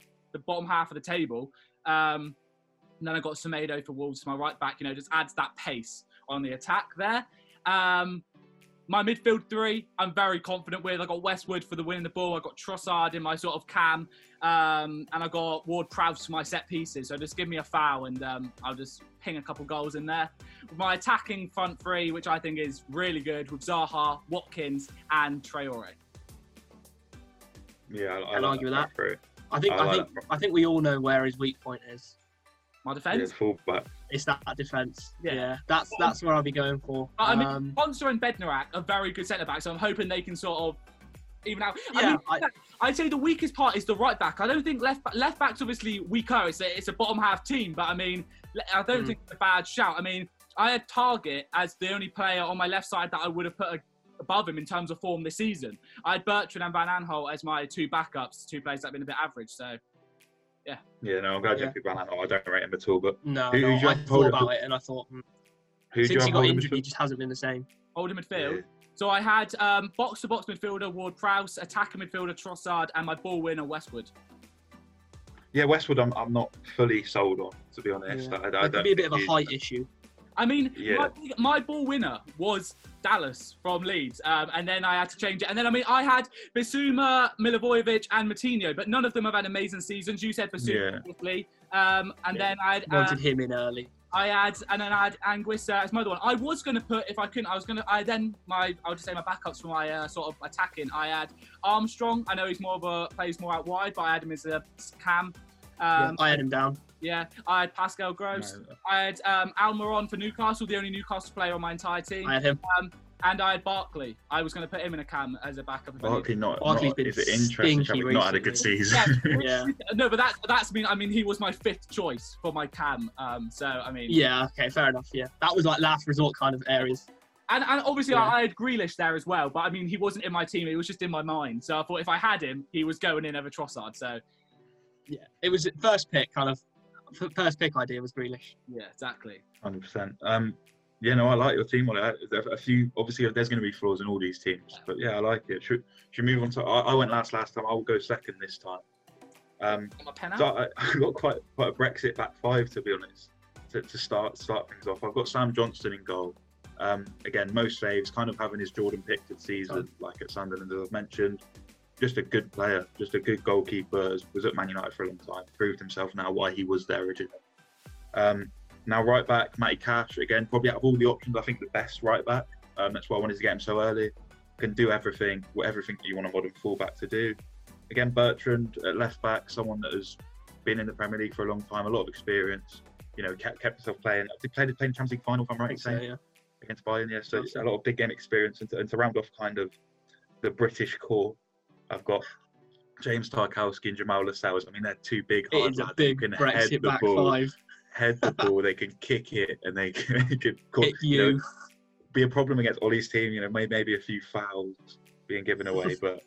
bottom half of the table. And then I got Semedo for Wolves, my right back, you know, just adds that pace on the attack there. My midfield three, I'm very confident with. I got Westwood for the winning the ball. I got Trossard in my sort of cam, and I got Ward-Prowse for my set pieces. So just give me a foul, and I'll just ping a couple goals in there. With my attacking front three, which I think is really good, with Zaha, Watkins, and Traoré. Yeah, I can argue with that. I think we all know where his weak point is. My defence? Yeah, full back. It's that defence. Yeah. That's where I'll be going for. I mean, Konsa and Bednarak are very good centre-backs, so I'm hoping they can sort of even out. Yeah, I'd say the weakest part is the right-back. I don't think left-back's obviously weaker. It's a bottom-half team, but I mean, I don't think it's a bad shout. I mean, I had Target as the only player on my left side that I would have put above him in terms of form this season. I had Bertrand and Van Aanholt as my two backups, two players that have been a bit average, so... Yeah. Yeah, no, I'm glad you picked Van Aanholt. I don't rate him at all, but... No, I thought about it and I thought... Since he got injured, he just hasn't been the same. Holding midfield. Yeah. So I had box-to-box midfielder Ward-Prowse, attacking midfielder Trossard, and my ball winner Westwood. Yeah, Westwood I'm not fully sold on, to be honest. Yeah. It could be a bit of a height issue. I mean, my ball winner was Dallas from Leeds, and then I had to change it. And then, I mean, I had Bissouma, Milivojevic and Matinho, but none of them have had amazing seasons. You said Bissouma, obviously. Then I had... wanted him in early. I had Anguissa as my other one. I was going to put, if I couldn't, I would just say my backups for my sort of attacking. I had Armstrong. I know he plays more out wide, but I had him as a cam. I had him down. Yeah, I had Pascal Gross. No. I had Almiron for Newcastle, the only Newcastle player on my entire team. I had him. And I had Barkley. I was going to put him in a cam as a backup. Barkley's been stinky. We've not had a good season. Yeah. No, but that's been. I mean, he was my fifth choice for my cam. So I mean. Yeah. Okay. Fair enough. Yeah. That was like last resort kind of areas. And obviously I had Grealish there as well, but I mean he wasn't in my team. He was just in my mind. So I thought if I had him, he was going in over Trossard. So. Yeah. It was first pick kind of. First pick idea was Grealish. Yeah. Exactly. 100%. Yeah, no, I like your team. A few, obviously, there's going to be flaws in all these teams, but yeah, I like it. Should we move on to? I went last time. I will go second this time. So I got quite a Brexit back five, to be honest, to start things off. I've got Sam Johnston in goal. Again, most saves, kind of having his Jordan Pickford season, like at Sunderland, as I've mentioned. Just a good player, just a good goalkeeper. Was at Man United for a long time. Proved himself now why he was there originally. Now right back, Matty Cash, again, probably out of all the options, I think the best right back. That's why I wanted to get him so early. Can do everything that you want a modern fullback to do. Again, Bertrand at left back, someone that has been in the Premier League for a long time, a lot of experience. You know, kept himself playing. They played in Champions League final, if I'm right in saying, against Bayern. Yeah, so it's a lot of big game experience. And to round off kind of the British core, I've got James Tarkowski and Jamaal Lascelles. I mean, they're two big. It is a big Brexit back five. Head the ball, they can kick it, and they could be a problem against Ollie's team. You know, maybe a few fouls being given away, but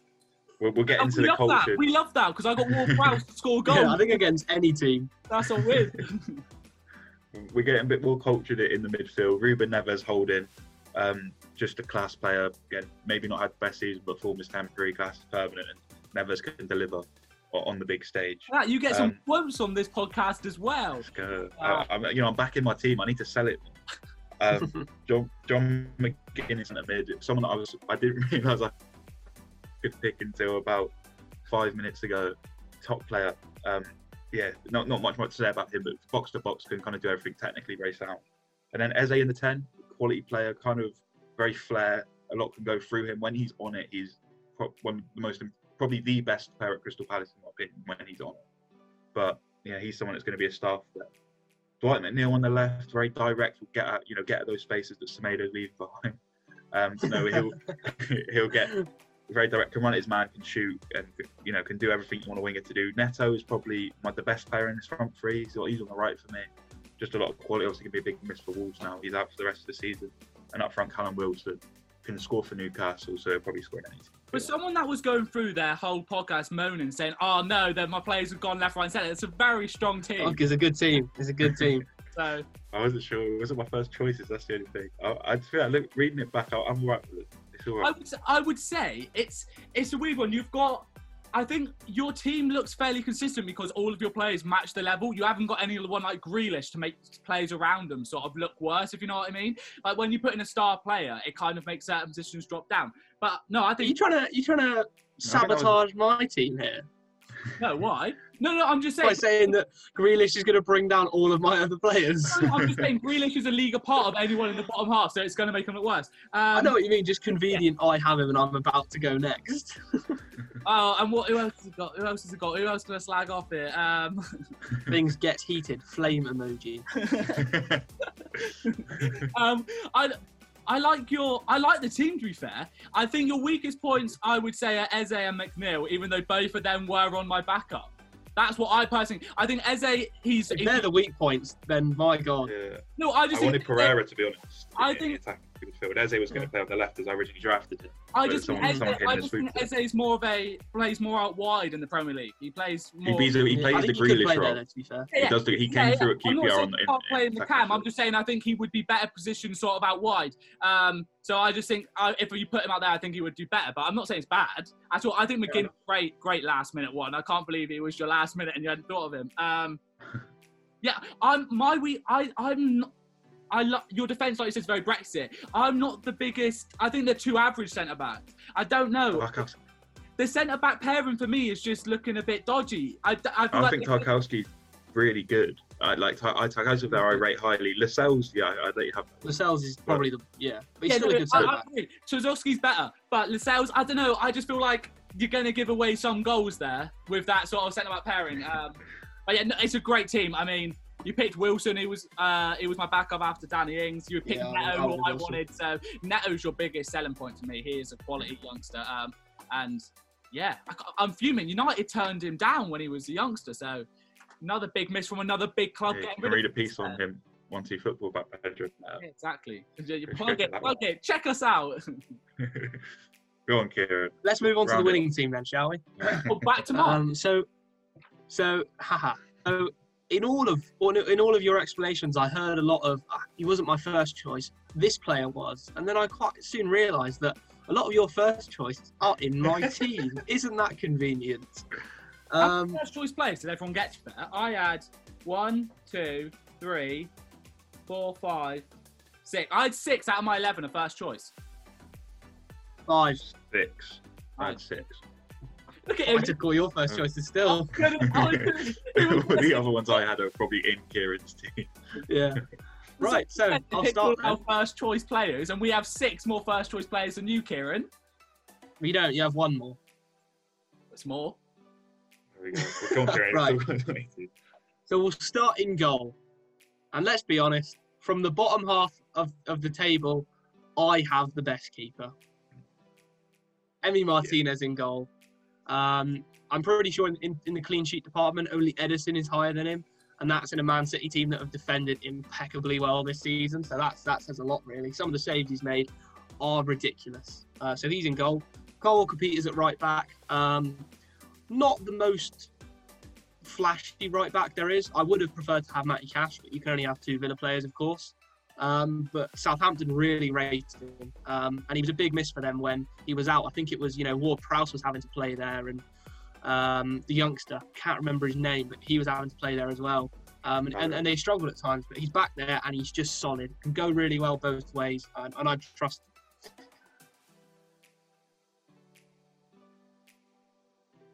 we'll get into the culture. We love that because I got Ward-Prowse to score goals. Yeah, I think against any team, that's all weird. We're getting a bit more cultured in the midfield. Rúben Neves holding, just a class player. Again, maybe not had the best season, but form is temporary, class is permanent, and Neves can deliver on the big stage. Right, you get some quotes on this podcast as well. Let's go. I'm back in my team. I need to sell it. John McGuinness in the mid. Someone that I didn't realise I could pick until about 5 minutes ago. Top player. Not much to say about him, but box to box can kind of do everything technically very sound. And then Eze in the 10, quality player, kind of very flair. A lot can go through him. When he's on it, he's one of the most probably the best player at Crystal Palace in my opinion when he's on. But yeah, he's someone that's going to be a star for them. Dwight McNeil on the left, very direct, will get at those spaces that Semedo leaves behind. He'll get very direct, can run at his man, can shoot, and can do everything you want a winger to do. Neto is probably the best player in this front three. He's on the right for me. Just a lot of quality. Obviously, going to be a big miss for Wolves now. He's out for the rest of the season. And up front, Callum Wilson can score for Newcastle, so he'll probably score in anything. But someone that was going through their whole podcast moaning, saying, "Oh no, that my players have gone left, right, and centre." It's a very strong team. Oh, it's a good team. So I wasn't sure. It wasn't my first choices. That's the only thing. I feel like reading it back, I'm right with it. It's all right. I would say it's a weird one. You've got. I think your team looks fairly consistent because all of your players match the level. You haven't got anyone like Grealish to make players around them sort of look worse, if you know what I mean. Like when you put in a star player, it kind of makes certain positions drop down. But no, I think you're trying to sabotage my team here. No, why? No, I'm just saying. By saying that Grealish is going to bring down all of my other players. No, I'm just saying Grealish is a league apart of anyone in the bottom half, so it's going to make them look worse. I know what you mean. Just convenient. Yeah. I have him, and I'm about to go next. Oh, and who else has he got? Who else going to slag off here? Things get heated. Flame emoji. I like the team, to be fair. I think your weakest points, I would say, are Eze and McNeil, even though both of them were on my backup. That's what I personally... I think Eze, If they're the weak points, then my God. Yeah. No, I wanted Pereira, to be honest. Eze was going to play on the left as I originally drafted him. I just think Eze's more of plays more out wide in the Premier League. He plays more... He plays the Grealish role. There, to be fair. Yeah, he came through at QPR. I'm not saying he can't play in the cam. I'm just saying I think he would be better positioned sort of out wide. So I just think if you put him out there, I think he would do better. But I'm not saying it's bad. At all. I think McGinn, great last minute one. I can't believe it was your last minute and you hadn't thought of him. Your defence, like you said, is very Brexit. I'm not the biggest. I think they're two average centre-backs. I don't know. Tarkowski. The centre-back pairing for me is just looking a bit dodgy. I think Tarkowski's really good. Tarkowski there I rate highly. Lascelles, I think you have. Lascelles is probably but he's still a good centre-back. Tarkowski's better, but Lascelles, I don't know. I just feel like you're going to give away some goals there with that sort of centre-back pairing. But yeah, it's a great team. I mean, you picked Wilson, who was my backup after Danny Ings. You picked Neto, who I wanted. So Neto's your biggest selling point to me. He is a quality youngster. And yeah, I'm fuming. United turned him down when he was a youngster. So another big miss from another big club. Yeah, you can read a piece on him. 1-2 Football about Pedro. Yeah, exactly. Plug it. Check us out. Go on, Kieran. Let's move on to the winning team then, shall we? Well, back to Mark. So in all of your explanations, I heard a lot of, he wasn't my first choice, this player was. And then I quite soon realised that a lot of your first choices are in my team. Isn't that convenient? First choice players, did everyone get you there? I had 1, 2, 3, 4, 5, 6. I had 6 out of my 11 of first choice. 5, 6. I had 6. Look at him. I took all your first choices still. The other ones I had are probably in Kieran's team. Yeah. Right, so I'll start our first choice players, and we have 6 more first choice players than you, Kieran. We don't. You have 1 more. It's more. There we go. We'll go on, Kieran. Right. So we'll start in goal, and let's be honest. From the bottom half of the table, I have the best keeper. Emi Martínez in goal. I'm pretty sure in the clean sheet department, only Edison is higher than him, and that's in a Man City team that have defended impeccably well this season. So that says a lot, really. Some of the saves he's made are ridiculous. So he's in goal. Cole Walker-Peters at right back. Not the most flashy right back there is. I would have preferred to have Matty Cash, but you can only have 2 Villa players, of course. But Southampton really rated him, and he was a big miss for them when he was out. I think it was, Ward-Prowse was having to play there, and the youngster, can't remember his name, but he was having to play there as well. And they struggled at times, but he's back there and he's just solid. Can go really well both ways, and I trust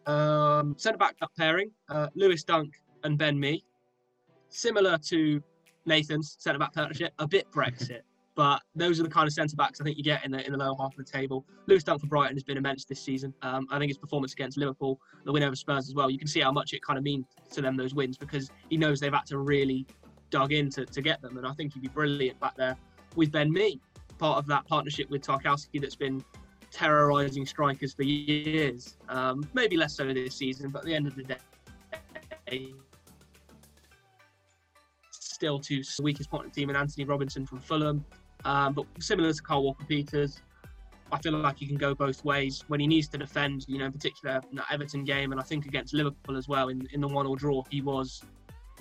him. Centre-back pairing, Lewis Dunk and Ben Mee. Similar to Nathan's centre-back partnership, a bit Brexit, but those are the kind of centre-backs I think you get in the lower half of the table. Lewis Dunk for Brighton has been immense this season. I think his performance against Liverpool, the win over Spurs as well, you can see how much it kind of means to them, those wins, because he knows they've had to really dug in to get them, and I think he'd be brilliant back there with Ben Mee, part of that partnership with Tarkowski that's been terrorising strikers for years. Maybe less so this season, but at the end of the day, still to the weakest point of the team and Anthony Robinson from Fulham. But similar to Kyle Walker-Peters, I feel like he can go both ways. When he needs to defend, in particular in that Everton game, and I think against Liverpool as well, in the 1-1 draw, he was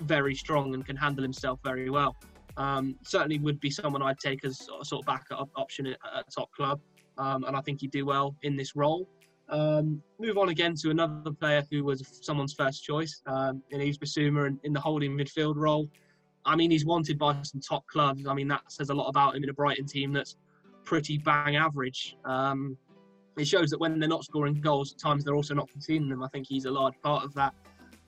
very strong and can handle himself very well. Certainly would be someone I'd take as a sort of backup option at top club. And I think he'd do well in this role. Move on again to another player who was someone's first choice, in Yves Bissouma in the holding midfield role. I mean, he's wanted by some top clubs. I mean, that says a lot about him in a Brighton team that's pretty bang average. It shows that when they're not scoring goals, at times they're also not conceding them. I think he's a large part of that.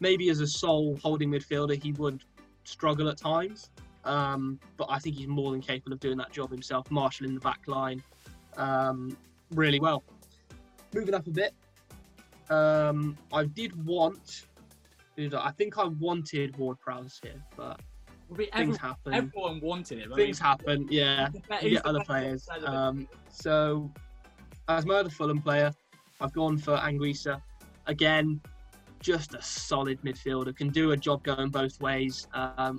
Maybe as a sole holding midfielder, he would struggle at times. But I think he's more than capable of doing that job himself, marshalling the back line really well. Moving up a bit, I wanted Ward-Prowse here, but... Things happen. Everyone wanted it. Things happen. Yeah, you get other players. So, as my other Fulham player, I've gone for Anguissa. Again, just a solid midfielder. Can do a job going both ways.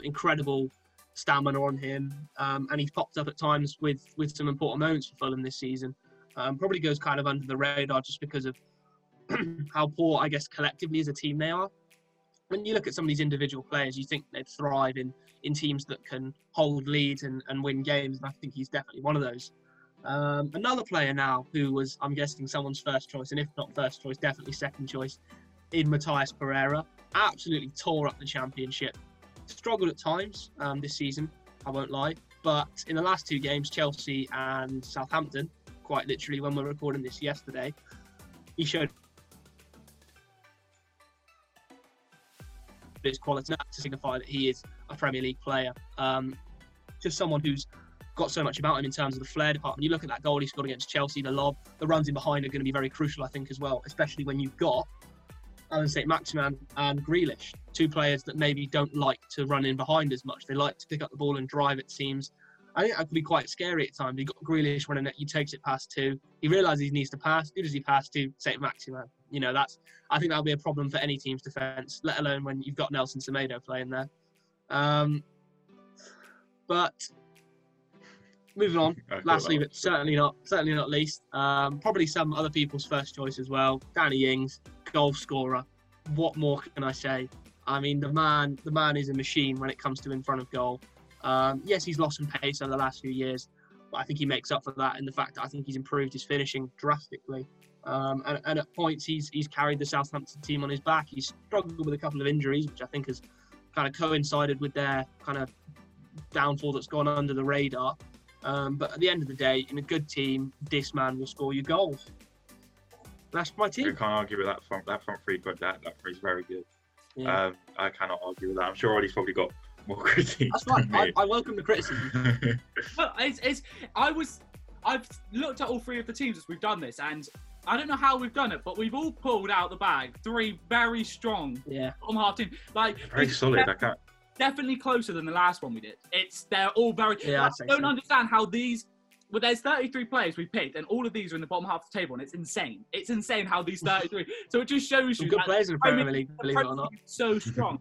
Incredible stamina on him, and he's popped up at times with some important moments for Fulham this season. Probably goes kind of under the radar just because of how poor, I guess, collectively as a team they are. When you look at some of these individual players, you think they'd thrive in teams that can hold leads and win games, and I think he's definitely one of those. Another player now who was, I'm guessing, someone's first choice, and if not first choice, definitely second choice, in Matheus Pereira. Absolutely tore up the Championship. Struggled at times this season, I won't lie, but in the last 2 games, Chelsea and Southampton, quite literally when we're recording this yesterday, he showed his quality to signify that he is a Premier League player. Just someone who's got so much about him in terms of the flair department. You look at that goal he scored against Chelsea, the lob, the runs in behind are going to be very crucial, I think, as well, especially when you've got Alan St-Maximan and Grealish, two players that maybe don't like to run in behind as much. They like to pick up the ball and drive, it seems. I think that could be quite scary at times. You've got Grealish running it, he takes it past two. He realises he needs to pass. Who does he pass to? St-Maximan. You know, that's, I think that'll be a problem for any team's defence, let alone when you've got Nelson Semedo playing there. But moving on, lastly but certainly not least, probably some other people's first choice as well, Danny Ings, goal scorer. What more can I say? I mean, the man is a machine when it comes to in front of goal. Yes, he's lost some pace over the last few years, but I think he makes up for that in the fact that I think he's improved his finishing drastically. And at points, he's carried the Southampton team on his back. He's struggled with a couple of injuries, which I think has kind of coincided with their kind of downfall that's gone under the radar. But at the end of the day, in a good team, this man will score you goals. That's my team. You can't argue with that front three. That three is very good. Yeah. I cannot argue with that. I'm sure Ollie's probably got more criticism. That's right. I welcome the criticism. Well, I've looked at all three of the teams as we've done this, and I don't know how we've done it, but we've all pulled out the bag three very strong bottom half teams. Like, very solid. Definitely closer than the last one we did. They're all very... Yeah, I don't understand how these... Well, there's 33 players we picked, and all of these are in the bottom half of the table, and it's insane. It's insane how these 33... So it just shows you... Good players in the Premier League, believe it or not. So strong.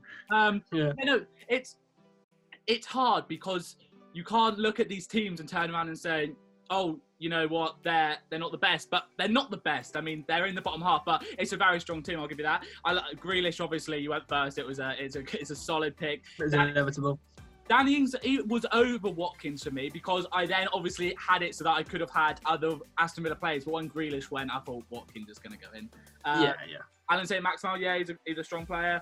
It's hard because you can't look at these teams and turn around and say, oh, you know what, they're not the best, but they're not the best. I mean, they're in the bottom half, but it's a very strong team, I'll give you that. Grealish, obviously, you went first. It's a solid pick. It was inevitable. Danny Ings, it was over Watkins for me because I then obviously had it so that I could have had other Aston Villa players, but when Grealish went, I thought Watkins is going to go in. Alan St-Maximin, he's a strong player.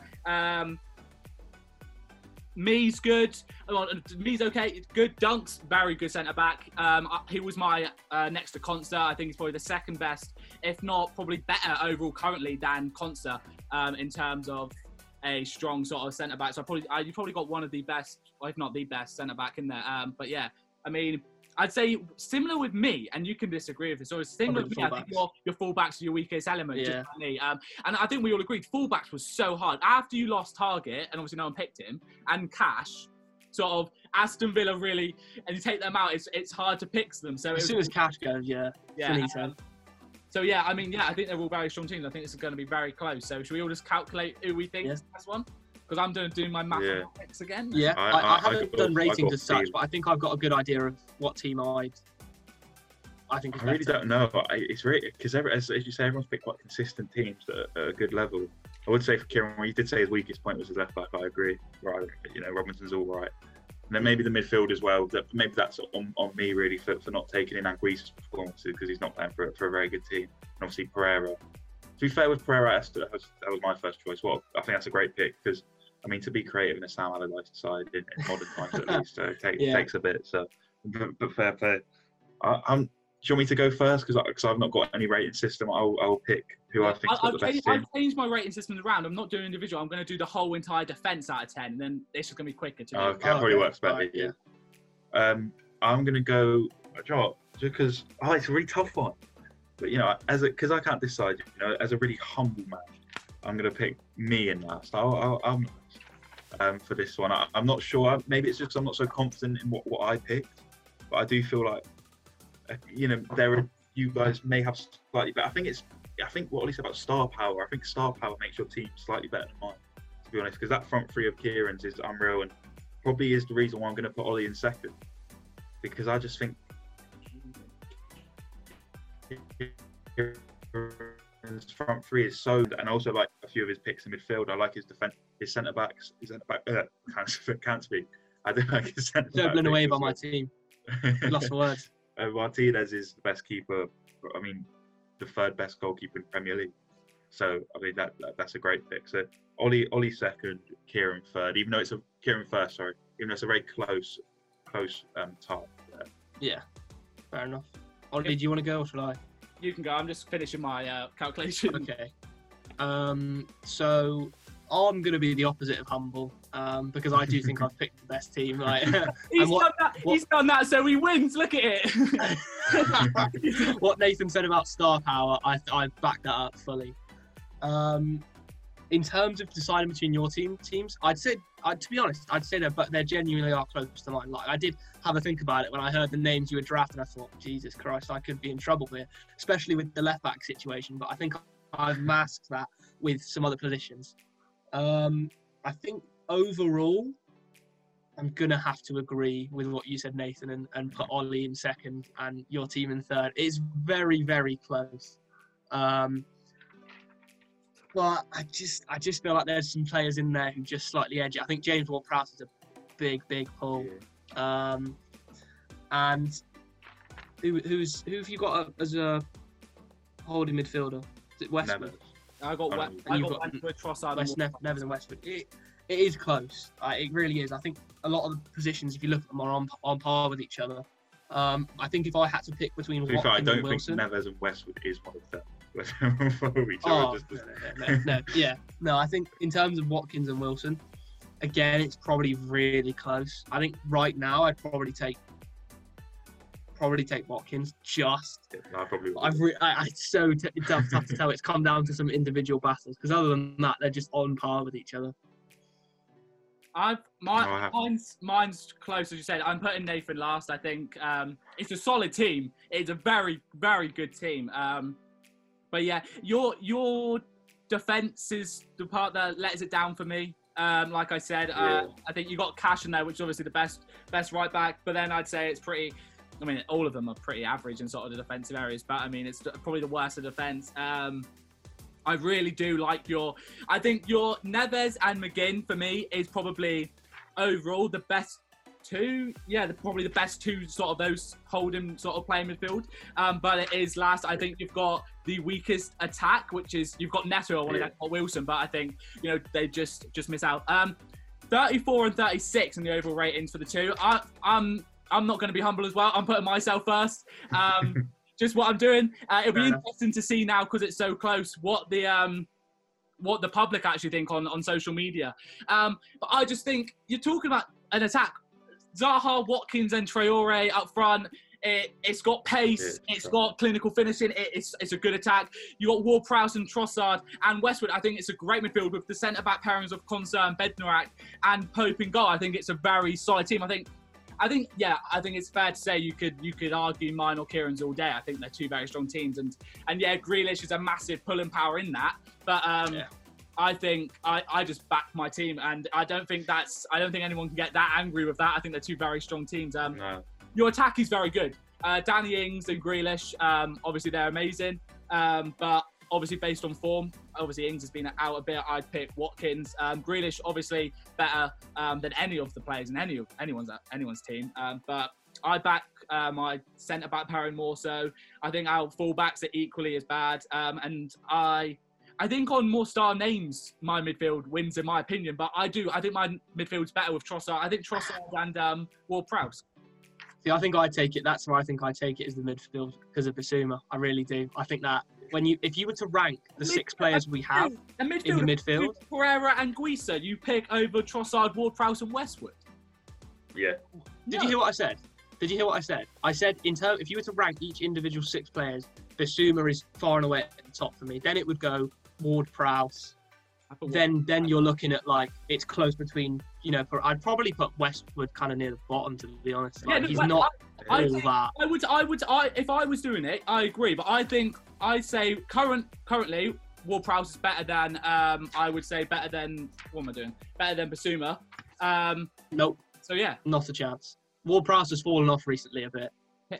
Me's good. Me's okay. Good. Dunk's very good centre-back. He was my next to Konsa. I think he's probably the second best, if not probably better overall currently than Konsa in terms of a strong sort of centre-back. So you've probably got one of the best, if not the best, centre-back in there. But yeah, I mean, I'd say similar with me, and you can disagree with this, or similar with me, I think your fullbacks are your weakest element. Yeah. Just like me. And I think we all agreed, fullbacks was so hard. After you lost Target, and obviously no one picked him, and Cash, sort of, Aston Villa really, and you take them out, it's hard to pick them. So as soon as Cash goes, I think they're all very strong teams. I think this is going to be very close. So should we all just calculate who we think is the best one? Because I'm going to do my mathematics again. Yeah, I haven't done ratings as such, but I think I've got a good idea of what team I think is better. I really don't know. It's really, because as you say, everyone's picked quite consistent teams at a good level. I would say for Kieran, he did say his weakest point was his left back. I agree. Right, you know, Robinson's all right. And then maybe the midfield as well. Maybe that's on me really for not taking in Aguisa's performances because he's not playing for a very good team. And obviously Pereira. To be fair with Pereira, that was my first choice. Well, I think that's a great pick because, I mean, to be creative in a Sam Allardyce side in modern times at least takes a bit. So, but fair play. Do you want me to go first? Because I've not got any rating system. I'll pick who I think is the best team. I've changed my rating system around. I'm not doing individual. I'm going to do the whole entire defence out of 10. And then it's just going to be quicker. To probably works better. Right, yeah. I'm going to go just because it's a really tough one. But you know, because I can't decide. You know, as a really humble man, I'm going to pick me in last. I'm for this one. I'm not sure. Maybe it's just because I'm not so confident in what I picked. But I do feel like, you know, you guys may have slightly better. I think what Ollie said about star power. I think star power makes your team slightly better than mine, to be honest. Because that front three of Kieran's is unreal, and probably is the reason why I'm going to put Ollie in second. Because I just think his front three is so, and also like a few of his picks in midfield. I like his defense, his centre backs, his centre back. Can't speak. I don't like his centre back. Blown away by my team. Lost for words. Martínez is the best keeper. I mean, the third best goalkeeper in Premier League. So I mean that's a great pick. So Ollie second, Kieran third. Even though it's a very close tie. Yeah, fair enough. Ollie, do you want to go or shall I? You can go. I'm just finishing my calculation. Okay. So I'm going to be the opposite of humble because I do think I've picked the best team. Like, he's done that, so he wins. Look at it. What Nathan said about star power, I backed that up fully. in terms of deciding between your teams, I'd say that, but they genuinely are close to mine. Like, I did have a think about it when I heard the names you were drafting. I thought, Jesus Christ, I could be in trouble here, especially with the left back situation. But I think I've masked that with some other positions. I think overall, I'm going to have to agree with what you said, Nathan, and put Ollie in second and your team in third. It's very, very close. But I just feel like there's some players in there who just slightly edge it. I think James Ward-Prowse is a big pull. Yeah. And who have you got as a holding midfielder? Is it Westwood? I got Westwood, Trossard, Neves and Westwood. It is close. It really is. I think a lot of the positions, if you look at them, are on par with each other. I think if I had to pick between Watkins and Wilson... I don't think Neves and Westwood is one of them. No, I think in terms of Watkins and Wilson, again, it's probably really close. I think right now I'd probably take Watkins. It's so tough to tell. It's come down to some individual battles, because other than that, they're just on par with each other. Mine's close, as you said. I'm putting Nathan last. I think it's a solid team. It's a very, very good team. But yeah, your defence is the part that lets it down for me. Like I said, I think you got Cash in there, which is obviously the best right back. But then I'd say it's pretty. I mean, all of them are pretty average in sort of the defensive areas. But I mean, it's probably the worst of defence. I really do like your. I think your Neves and McGinn for me is probably overall the best. Two, yeah, probably the best two sort of those holding sort of playing midfield. But it is last. I think you've got the weakest attack, which is you've got Neto or Wilson. But I think they just miss out. 34 and 36 in the overall ratings for the two. I'm not going to be humble as well. I'm putting myself first. Just what I'm doing. It'll be interesting to see now, because it's so close, what the public actually think on social media. But I just think you're talking about an attack. Zaha, Watkins and Traoré up front. It's got pace. It's got clinical finishing. It's a good attack. You got Ward-Prowse and Trossard and Westwood. I think it's a great midfield with the centre-back pairings of Konsa and Bednarak and Pope and Gar. I think it's a very solid team. I think it's fair to say you could argue mine or Kieran's all day. I think they're two very strong teams. And yeah, Grealish is a massive pulling power in that. But I think I just back my team, and I don't think anyone can get that angry with that. I think they're two very strong teams. Your attack is very good. Danny Ings and Grealish, obviously they're amazing. But obviously based on form, obviously Ings has been out a bit. I'd pick Watkins. Grealish obviously better than any of the players in anyone's team. But I back my centre-back pairing more so. I think our full-backs are equally as bad. I think on more star names, my midfield wins, in my opinion. But I think my midfield's better with Trossard. I think Trossard and Ward-Prowse. See, I think I take it. That's why I think I take it as the midfield, because of Bissouma. I really do. I think that if you were to rank the six players we have in the midfield, Pereira and Guisa, you pick over Trossard, Ward-Prowse, and Westwood. Yeah. Did you hear what I said? I said, if you were to rank each individual six players, Bissouma is far and away at the top for me. Then it would go Ward-Prowse. Then you're looking at, like, it's close between, I'd probably put Westwood kind of near the bottom, to be honest. Like, he's not all that. If I was doing it, I agree. But I think I'd say currently Ward-Prowse is better than, better than Bissouma. Nope. So yeah. Not a chance. Ward-Prowse has fallen off recently a bit.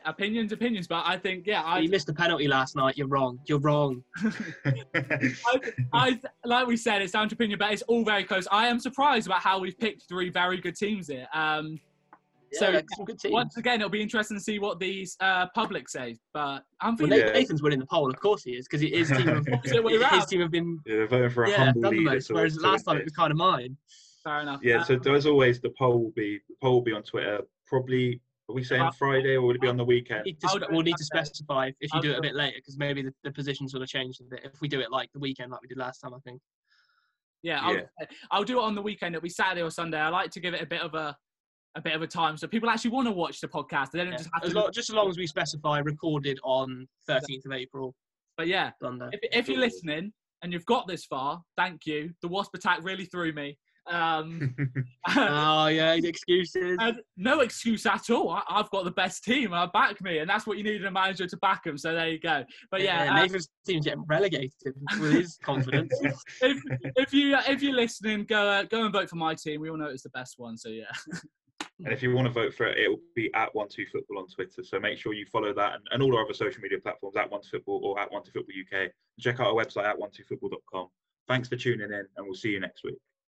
Opinions, but I think, you missed the penalty last night. You're wrong. Like we said, it's down to opinion, but it's all very close. I am surprised about how we've picked three very good teams here. Some good teams. Once again, it'll be interesting to see what these public say. But I'm thinking Nathan's winning the poll. Of course he is, because his team have been voting for a humble leader. Whereas last time it was kind of mine. Fair enough. Yeah. So as always, the poll will be on Twitter probably. Are we saying Friday, or would it be on the weekend? We'll need to specify if you do it a bit later, because maybe the positions will have changed a bit if we do it like the weekend, like we did last time, I think. I'll do it on the weekend. It'll be Saturday or Sunday. I like to give it a bit of a time so people actually want to watch the podcast. They don't just have to just as long as we specify recorded on 13th of April. But yeah, Sunday. If you're listening and you've got this far. Thank you. The wasp attack really threw me. Oh yeah, excuses. No excuse at all. I've got the best team. Back me, and that's what you need in a manager to back them. So there you go. But yeah, Nathan's team's getting relegated with his confidence. If you're listening, go and vote for my team. We all know it's the best one. So yeah. And if you want to vote for it, it will be at 12football on Twitter. So make sure you follow that and all our other social media platforms at 12football or at 12football UK. Check out our website at 12football.com. Thanks for tuning in, and we'll see you next week.